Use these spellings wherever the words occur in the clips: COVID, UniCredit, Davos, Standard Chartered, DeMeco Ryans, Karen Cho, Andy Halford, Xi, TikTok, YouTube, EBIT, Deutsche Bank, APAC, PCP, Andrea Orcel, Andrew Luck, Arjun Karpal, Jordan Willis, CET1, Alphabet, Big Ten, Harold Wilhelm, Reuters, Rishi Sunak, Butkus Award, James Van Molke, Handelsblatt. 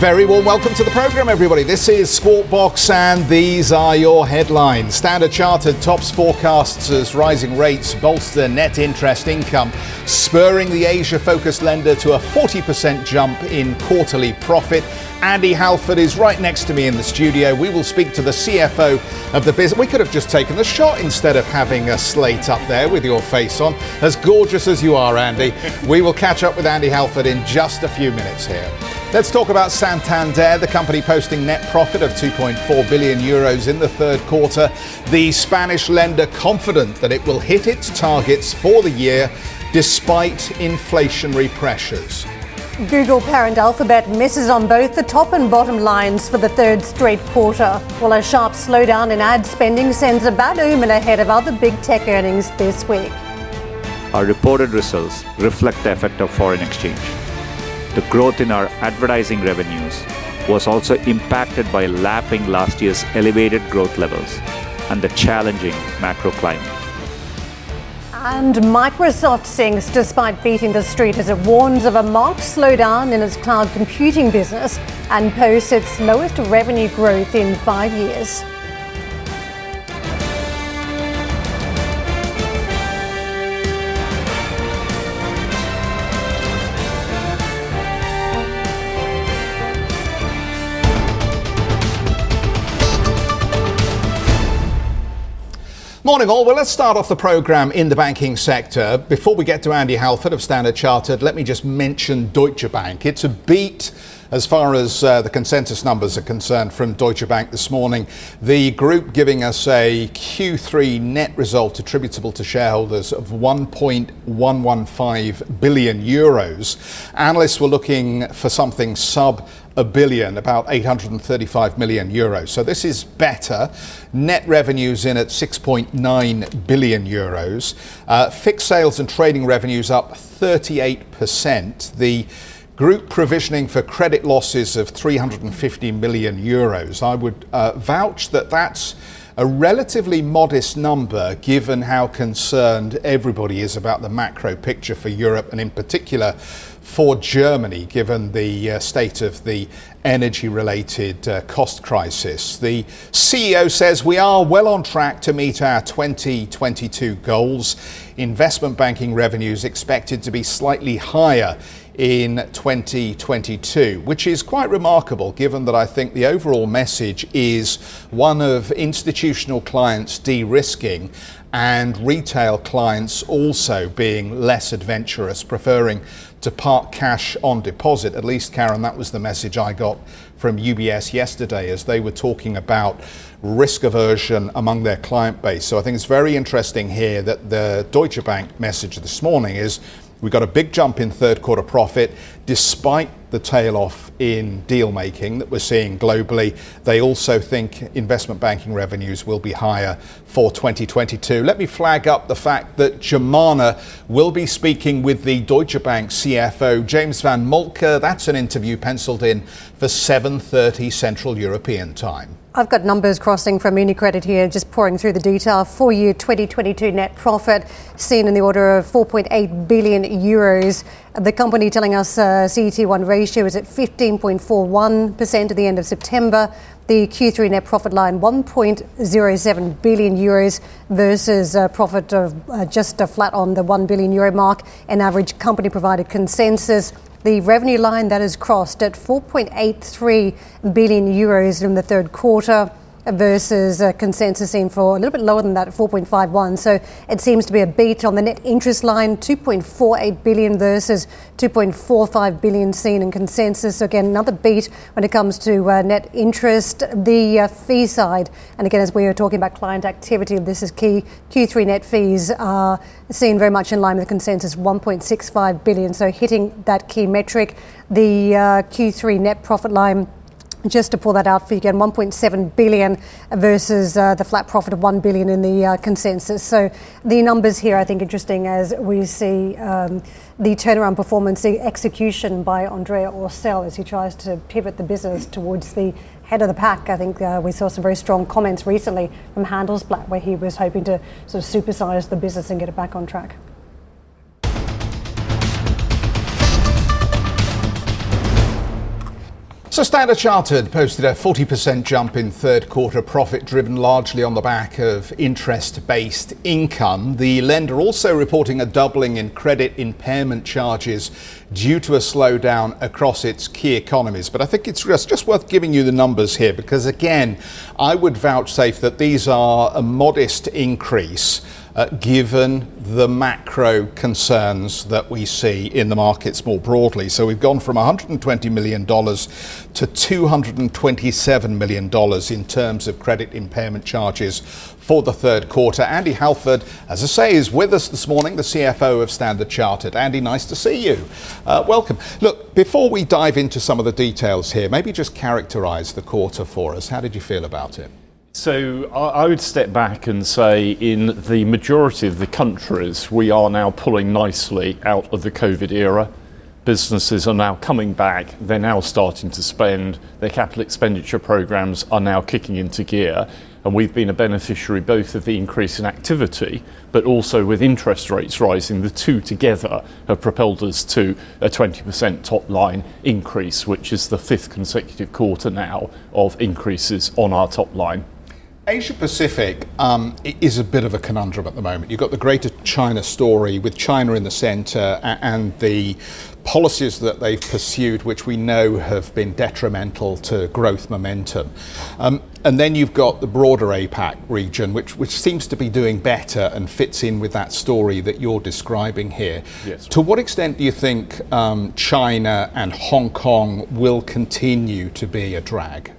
Very warm welcome to the program, everybody. This is Squawk Box and these are your headlines. Standard Chartered tops forecasts as rising rates bolster net interest income, spurring the Asia-focused lender to a 40% jump in quarterly profit. Andy Halford is right next to me in the studio. We will speak to the CFO of the business. We could have just taken the shot instead of having a slate up there with your face on. As gorgeous as you are, Andy. We will catch up with Andy Halford in just a few minutes here. Let's talk about Santander, the company posting net profit of 2.4 billion euros in the third quarter. The Spanish lender confident that it will hit its targets for the year despite inflationary pressures. Google parent Alphabet misses on both the top and bottom lines for the third straight quarter, while a sharp slowdown in ad spending sends a bad omen ahead of other big tech earnings this week. Our reported results reflect the effect of foreign exchange. The growth in our advertising revenues was also impacted by lapping last year's elevated growth levels and the challenging macro climate. And Microsoft sinks despite beating the street as it warns of a marked slowdown in its cloud computing business and posts its lowest revenue growth in 5 years. Morning all. Well, let's start off the programme in the banking sector. Before we get to Andy Halford of Standard Chartered, let me just mention Deutsche Bank. It's a beat as far as the consensus numbers are concerned from Deutsche Bank this morning. The group giving us a Q3 net result attributable to shareholders of 1.115 billion euros. Analysts were looking for something sub a billion, about 835 million euros. So this is better. Net revenues in at 6.9 billion euros. Fixed sales and trading revenues up 38%. The group provisioning for credit losses of 350 million euros. I would vouch that that's a relatively modest number given how concerned everybody is about the macro picture for Europe and in particular for Germany, given the state of the energy-related cost crisis. The CEO says we are well on track to meet our 2022 goals. Investment banking revenues expected to be slightly higher in 2022, which is quite remarkable given that I think the overall message is one of institutional clients de-risking and retail clients also being less adventurous, preferring to park cash on deposit. At least, Karen, that was the message I got from UBS yesterday as they were talking about risk aversion among their client base. So I think it's very interesting here that the Deutsche Bank message this morning is we got a big jump in third quarter profit despite the tail off in deal making that we're seeing globally. They also think investment banking revenues will be higher for 2022. Let me flag up the fact that Germana will be speaking with the Deutsche Bank CFO, James Van Molke. That's an interview penciled in for 7:30 Central European time. I've got numbers crossing from UniCredit here, just pouring through the detail. Full-year 2022 net profit seen in the order of 4.8 billion euros. The company telling us CET1 ratio is at 15.41% at the end of September. The Q3 net profit line 1.07 billion euros versus a profit of just a flat on the 1 billion euro mark, an average company provided consensus. The revenue line that is crossed at 4.83 billion euros in the third quarter versus a consensus seen for a little bit lower than that at 4.51. So it seems to be a beat on the net interest line, 2.48 billion versus 2.45 billion seen in consensus. So again, another beat when it comes to net interest. The fee side, and again, as we were talking about client activity, this is key. Q3 net fees are seen very much in line with the consensus, 1.65 billion. So hitting that key metric. The Q3 net profit line Just to pull that out for you again, 1.7 billion versus the flat profit of 1 billion in the consensus. So the numbers here, I think, interesting as we see the turnaround performance, the execution by Andrea Orcel as he tries to pivot the business towards the head of the pack. I think we saw some very strong comments recently from Handelsblatt where he was hoping to sort of supersize the business and get it back on track. So Standard Chartered posted a 40% jump in third quarter profit, driven largely on the back of interest-based income. The lender also reporting a doubling in credit impairment charges due to a slowdown across its key economies. But I think it's just worth giving you the numbers here because, again, I would vouchsafe that these are a modest increase given the macro concerns that we see in the markets more broadly. So we've gone from $120 million to $227 million in terms of credit impairment charges for the third quarter. Andy Halford, as I say, is with us this morning, the CFO of Standard Chartered. Andy, nice to see you. Welcome. Look, before we dive into some of the details here, maybe just characterise the quarter for us. How did you feel about it? So I would step back and say in the majority of the countries, we are now pulling nicely out of the COVID era. Businesses are now coming back. They're now starting to spend. Their capital expenditure programs are now kicking into gear. And we've been a beneficiary both of the increase in activity, but also with interest rates rising. The two together have propelled us to a 20% top line increase, which is the fifth consecutive quarter now of increases on our top line. Asia Pacific is a bit of a conundrum at the moment. You've got the greater China story with China in the centre and the policies that they've pursued, which we know have been detrimental to growth momentum. And then you've got the broader APAC region, which seems to be doing better and fits in with that story that you're describing here. Yes. To what extent do you think China and Hong Kong will continue to be a drag?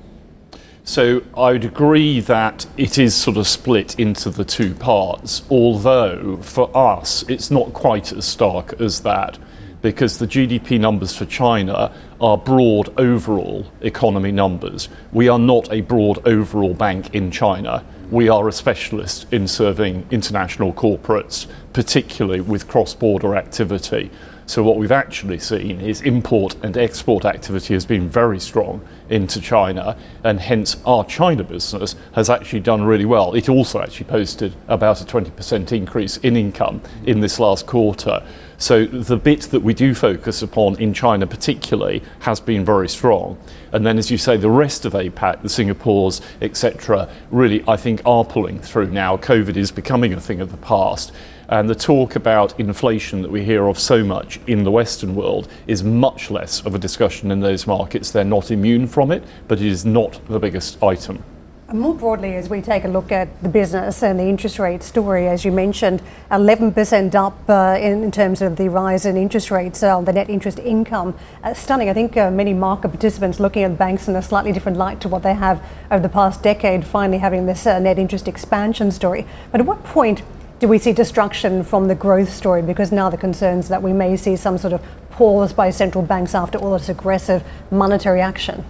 So I would agree that it is sort of split into the two parts, although for us it's not quite as stark as that, because the GDP numbers for China are broad overall economy numbers. We are not a broad overall bank in China. We are a specialist in serving international corporates, particularly with cross-border activity. So what we've actually seen is import and export activity has been very strong into China, and hence our China business has actually done really well. It also actually posted about a 20% increase in income in this last quarter. So the bit that we do focus upon in China particularly has been very strong. And then, as you say, the rest of APAC, the Singapores, etc., really, I think, are pulling through now. COVID is becoming a thing of the past. And the talk about inflation that we hear of so much in the Western world is much less of a discussion in those markets. They're not immune from it, but it is not the biggest item. And more broadly, as we take a look at the business and the interest rate story, as you mentioned, 11% up in terms of the rise in interest rates, the net interest income. Stunning. I think many market participants looking at banks in a slightly different light to what they have over the past decade, finally having this net interest expansion story. But at what point do we see destruction from the growth story? Because now the concerns that we may see some sort of pause by central banks after all this aggressive monetary action.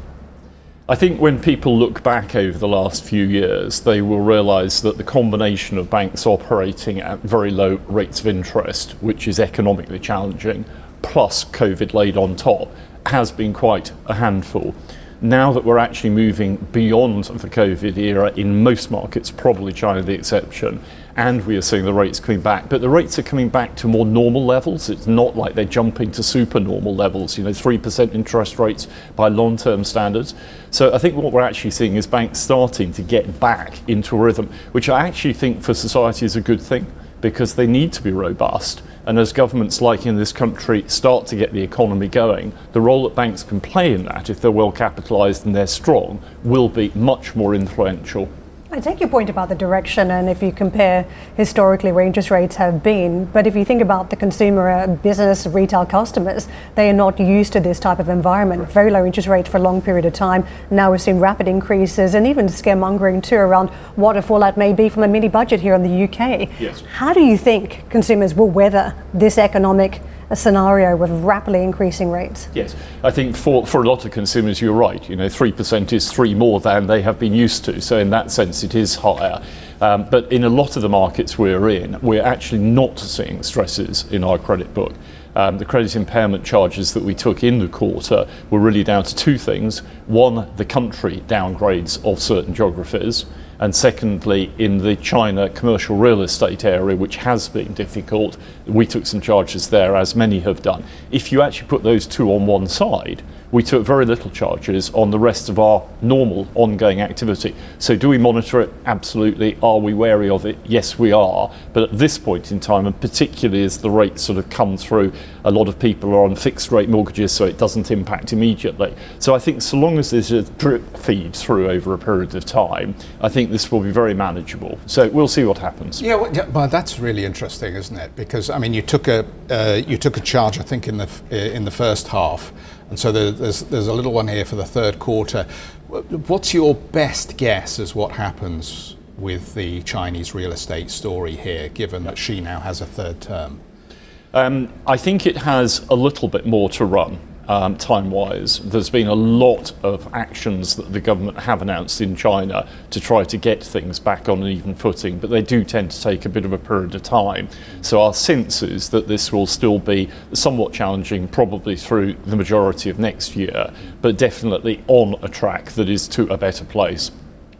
I think when people look back over the last few years, they will realise that the combination of banks operating at very low rates of interest, which is economically challenging, plus COVID laid on top, has been quite a handful. Now that we're actually moving beyond the COVID era in most markets, probably China the exception, and we are seeing the rates coming back. But the rates are coming back to more normal levels. It's not like they're jumping to super normal levels, 3% interest rates by long-term standards. So I think what we're actually seeing is banks starting to get back into a rhythm, which I actually think for society is a good thing, because they need to be robust. And as governments like in this country start to get the economy going, the role that banks can play in that, if they're well capitalised and they're strong, will be much more influential. I take your point about the direction, and if you compare historically where interest rates have been, but if you think about the consumer, business, retail customers, they are not used to this type of environment. Very low interest rates for a long period of time. Now we've seen rapid increases and even scaremongering too around what a fallout may be from a mini budget here in the UK. Yes. How do you think consumers will weather this economic a scenario with rapidly increasing rates? Yes, I think for a lot of consumers, you're right. You know, 3% is three more than they have been used to. So in that sense, it is higher. But in a lot of the markets we're in, we're actually not seeing stresses in our credit book. The credit impairment charges that we took in the quarter were really down to two things. One, the country downgrades of certain geographies. And secondly, in the China commercial real estate area, which has been difficult, we took some charges there, as many have done. If you actually put those two on one side, we took very little charges on the rest of our normal ongoing activity. So do we monitor it? Absolutely. Are we wary of it? Yes, we are. But at this point in time, and particularly as the rates sort of come through, a lot of people are on fixed rate mortgages, so it doesn't impact immediately. So I think so long as there's a drip feed through over a period of time, I think this will be very manageable. So we'll see what happens. Yeah, well, that's really interesting, isn't it? Because I mean, you took a charge, I think, in the first half, and so there's a little one here for the third quarter. What's your best guess as what happens with the Chinese real estate story here, given that Xi now has a third term? I think it has a little bit more to run. Time-wise, there's been a lot of actions that the government have announced in China to try to get things back on an even footing, but they do tend to take a bit of a period of time. So our sense is that this will still be somewhat challenging, probably through the majority of next year, but definitely on a track that is to a better place.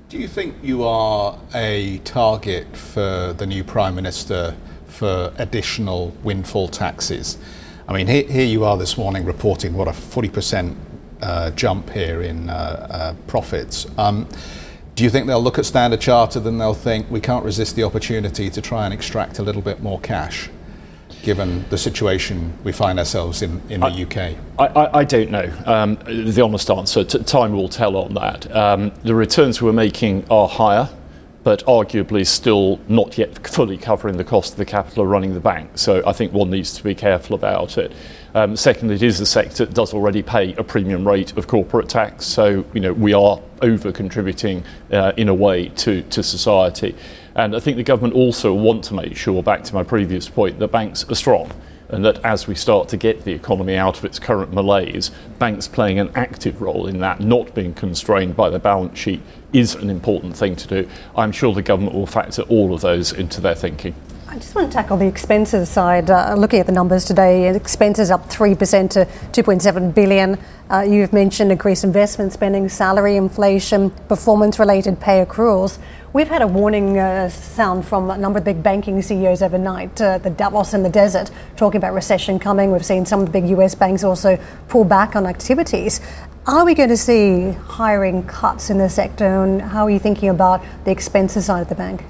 Do you think you are a target for the new Prime Minister for additional windfall taxes? I mean, here you are this morning reporting what a 40% jump here in profits. Do you think they'll look at Standard Chartered and they'll think we can't resist the opportunity to try and extract a little bit more cash, given the situation we find ourselves in the UK? I don't know. The honest answer, time will tell on that. The returns we're making are higher, but arguably still not yet fully covering the cost of the capital of running the bank. So I think one needs to be careful about it. Secondly, it is a sector that does already pay a premium rate of corporate tax. So, you know, we are over-contributing in a way to society. And I think the government also want to make sure, back to my previous point, that banks are strong, and that as we start to get the economy out of its current malaise, banks playing an active role in that, not being constrained by the balance sheet, is an important thing to do. I'm sure the government will factor all of those into their thinking. I just want to tackle the expenses side. Looking at the numbers today, expenses up 3% to 2.7 billion. You've mentioned increased investment spending, salary inflation, performance-related pay accruals. We've had a warning sound from a number of big banking CEOs overnight, the Davos in the desert, talking about recession coming. We've seen some of the big US banks also pull back on activities. Are we going to see hiring cuts in the sector, and how are you thinking about the expenses side of the bank?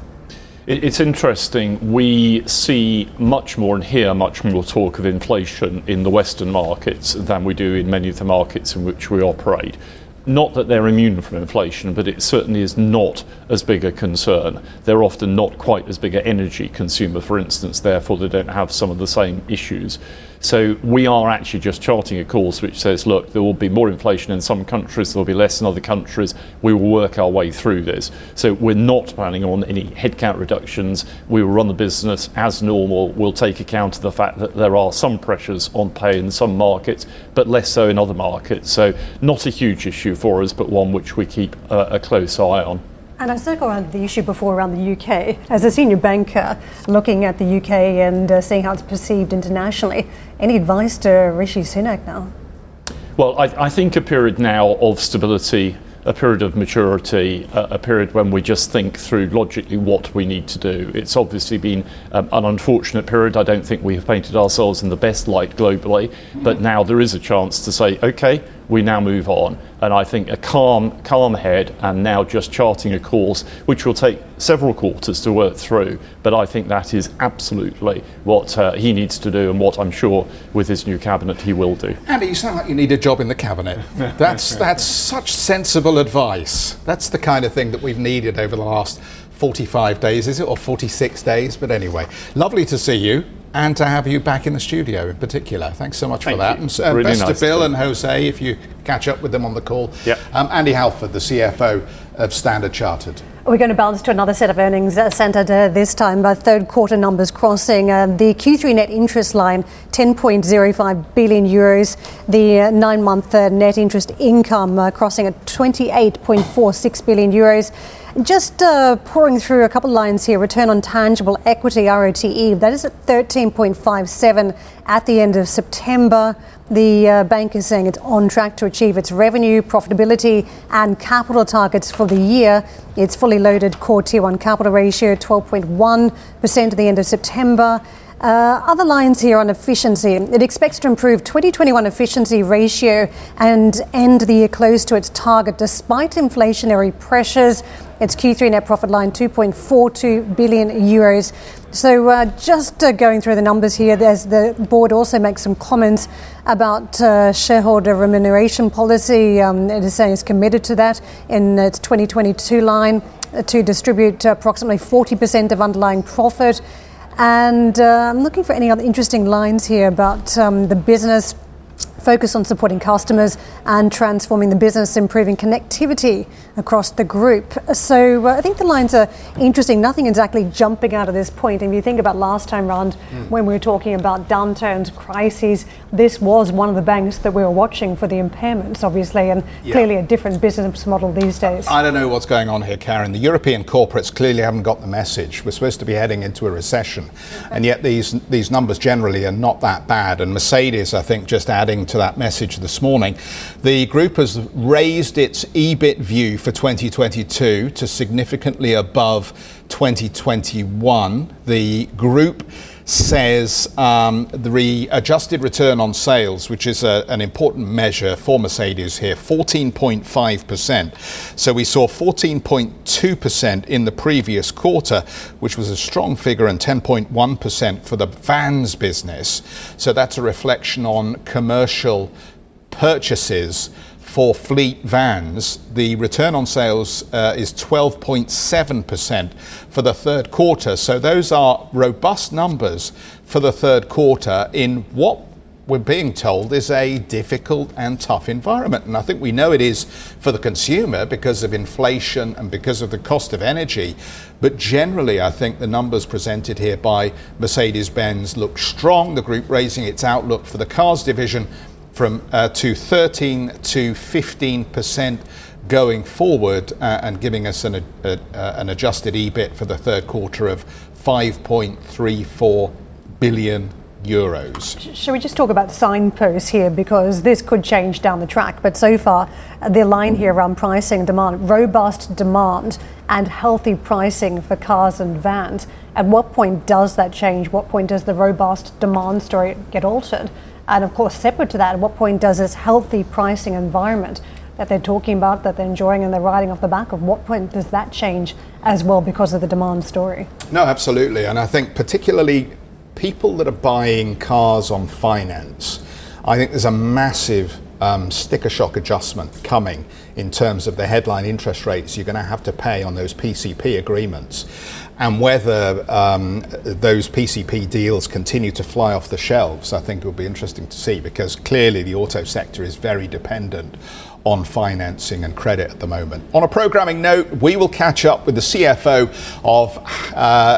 It's interesting. We see much more and hear much more talk of inflation in the Western markets than we do in many of the markets in which we operate. Not that they're immune from inflation, but it certainly is not as big a concern. They're often not quite as big an energy consumer, for instance, therefore they don't have some of the same issues. So we are actually just charting a course which says, look, there will be more inflation in some countries, there will be less in other countries. We will work our way through this. So we're not planning on any headcount reductions. We will run the business as normal. We'll take account of the fact that there are some pressures on pay in some markets, but less so in other markets. So not a huge issue for us, but one which we keep a close eye on. And I circle around the issue before around the UK. As a senior banker looking at the UK and seeing how it's perceived internationally, any advice to Rishi Sunak now? Well, I think a period now of stability, a period of maturity, a period when we just think through logically what we need to do. It's obviously been an unfortunate period. I don't think we have painted ourselves in the best light globally, but now there is a chance to say, okay, we now move on. And I think a calm head and now just charting a course, which will take several quarters to work through. But I think that is absolutely what he needs to do and what I'm sure with his new cabinet he will do. Andy, you sound like you need a job in the cabinet. That's such sensible advice. That's the kind of thing that we've needed over the last 45 days, is it? Or 46 days? But anyway, lovely to see you. And to have you back in the studio in particular. Thanks so much for that. And really best nice to Bill and Jose if you catch up with them on the call. Yep. Andy Halford, the CFO of Standard Chartered. We're going to bounce to another set of earnings, Santander this time, by third quarter numbers crossing. The Q3 net interest line, 10.05 billion euros. The 9-month net interest income crossing at 28.46 billion euros. Just pouring through a couple lines here, return on tangible equity, ROTE, that is at 13.57 at the end of September. The bank is saying it's on track to achieve its revenue, profitability and capital targets for the year. Its fully loaded core Tier 1 capital ratio, 12.1% at the end of September. Other lines here on efficiency. It expects to improve 2021 efficiency ratio and end the year close to its target despite inflationary pressures. Its Q3 net profit line, 2.42 billion euros. So just going through the numbers here, there's the board also makes some comments about shareholder remuneration policy. It is saying it's committed to that in its 2022 line to distribute approximately 40% of underlying profit. And I'm looking for any other interesting lines here about the business, focus on supporting customers and transforming the business, improving connectivity across the group. So I think the lines are interesting. Nothing exactly jumping out at this point. If you think about last time round when we were talking about downturns, crises, this was one of the banks that we were watching for the impairments, obviously, and clearly a different business model these days. I don't know what's going on here, Karen. The European corporates clearly haven't got the message. We're supposed to be heading into a recession, and yet these numbers generally are not that bad. And Mercedes, I think, just adding to that message this morning. The group has raised its EBIT view for 2022 to significantly above 2021. The group says the adjusted return on sales, which is an important measure for Mercedes here, 14.5%. So we saw 14.2% in the previous quarter, which was a strong figure, and 10.1% for the vans business. So that's a reflection on commercial purchases for fleet vans. The return on sales is 12.7% for the third quarter. So those are robust numbers for the third quarter in what we're being told is a difficult and tough environment. And I think we know it is for the consumer because of inflation and because of the cost of energy. But generally, I think the numbers presented here by Mercedes-Benz look strong. The group raising its outlook for the cars division from to 13 to 15% going forward, and giving us an adjusted EBIT for the third quarter of 5.34 billion euros. Shall we just talk about signposts here, because this could change down the track, but so far the line here around pricing and demand, robust demand and healthy pricing for cars and vans. At what point does that change? What point does the robust demand story get altered? And of course, separate to that, at what point does this healthy pricing environment that they're talking about, that they're enjoying and they're riding off the back of, what point does that change as well because of the demand story? No, absolutely. And I think particularly people that are buying cars on finance, I think there's a massive sticker shock adjustment coming in terms of the headline interest rates you're going to have to pay on those PCP agreements, and whether those PCP deals continue to fly off the shelves, I think will be interesting to see, because clearly the auto sector is very dependent on financing and credit at the moment. On a programming note, we will catch up with the CFO of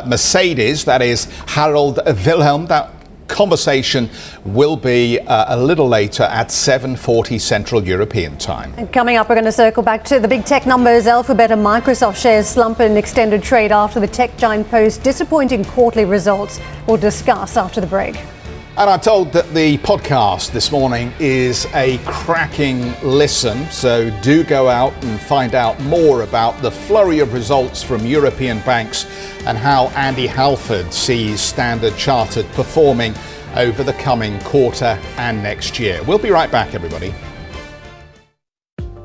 Mercedes, that is Harold Wilhelm. That conversation will be a little later at 7:40 Central European time. And coming up, we're going to circle back to the big tech numbers. Alphabet and Microsoft shares slump in extended trade after the tech giant posts disappointing quarterly results. We'll discuss after the break. And I'm told that the podcast this morning is a cracking listen, so do go out and find out more about the flurry of results from European banks and how Andy Halford sees Standard Chartered performing over the coming quarter and next year. We'll be right back, everybody.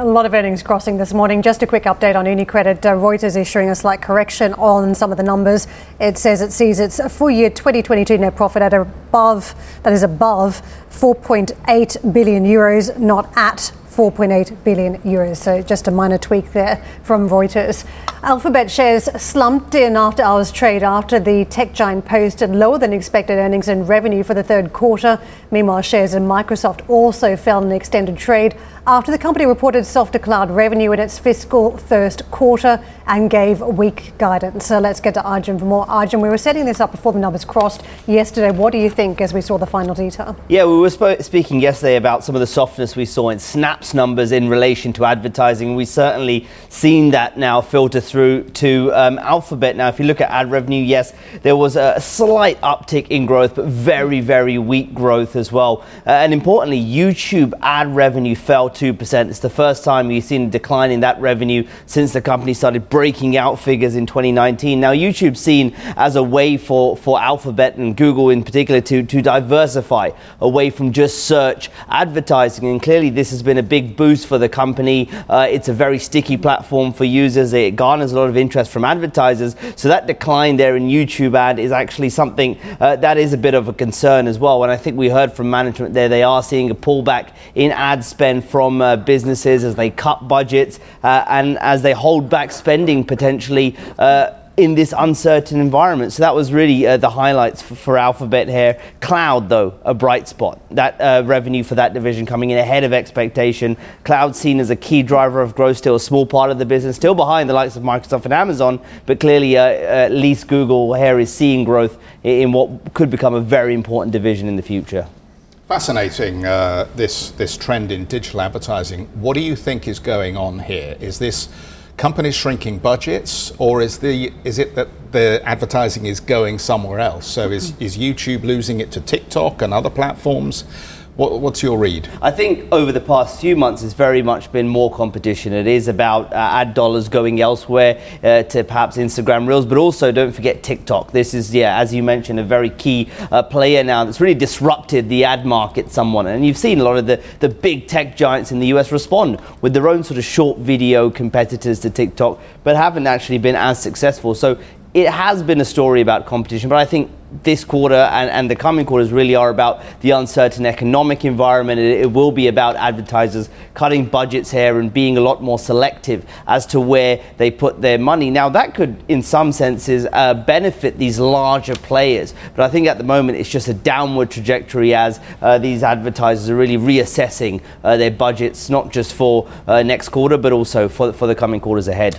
A lot of earnings crossing this morning. Just a quick update on UniCredit. Reuters issuing a slight correction on some of the numbers. It says it sees its full year 2022 net profit at above 4.8 billion euros, not at 4.8 billion euros. So just a minor tweak there from Reuters. Alphabet shares slumped in after hours trade after the tech giant posted lower than expected earnings and revenue for the third quarter. Meanwhile, shares in Microsoft also fell in extended trade after the company reported softer cloud revenue in its fiscal first quarter and gave weak guidance. So let's get to Arjun for more. Arjun, we were setting this up before the numbers crossed yesterday. What do you think as we saw the final detail? Yeah, we were speaking yesterday about some of the softness we saw in Snap's numbers in relation to advertising. We've certainly seen that now filter through to Alphabet. Now, if you look at ad revenue, yes, there was a slight uptick in growth, but very, very weak growth as well. And importantly, YouTube ad revenue fell 2%. It's the first time we've seen a decline in that revenue since the company started breaking out figures in 2019. Now, YouTube's seen as a way for Alphabet and Google in particular to diversify away from just search advertising. And clearly, this has been a big boost for the company. It's a very sticky platform for users. It garners a lot of interest from advertisers. So that decline there in YouTube ad is actually something that is a bit of a concern as well. And I think we heard from management there, they are seeing a pullback in ad spend from businesses as they cut budgets and as they hold back spending potentially in this uncertain environment. So that was really the highlights for Alphabet here. Cloud, though, a bright spot. That revenue for that division coming in ahead of expectation. Cloud seen as a key driver of growth, still a small part of the business, still behind the likes of Microsoft and Amazon, but clearly at least Google here is seeing growth in what could become a very important division in the future. Fascinating, this trend in digital advertising. What do you think is going on here? Is this companies shrinking budgets, or is it that the advertising is going somewhere else? So is YouTube losing it to TikTok and other platforms? What's your read? I think over the past few months, it's very much been more competition. It is about ad dollars going elsewhere to perhaps Instagram Reels, but also don't forget TikTok. This is, as you mentioned, a very key player now that's really disrupted the ad market somewhat. And you've seen a lot of the big tech giants in the US respond with their own sort of short video competitors to TikTok, but haven't actually been as successful. So it has been a story about competition, but I think this quarter and the coming quarters really are about the uncertain economic environment. It will be about advertisers cutting budgets here and being a lot more selective as to where they put their money. Now, that could, in some senses, benefit these larger players. But I think at the moment, it's just a downward trajectory as these advertisers are really reassessing their budgets, not just for next quarter, but also for the coming quarters ahead.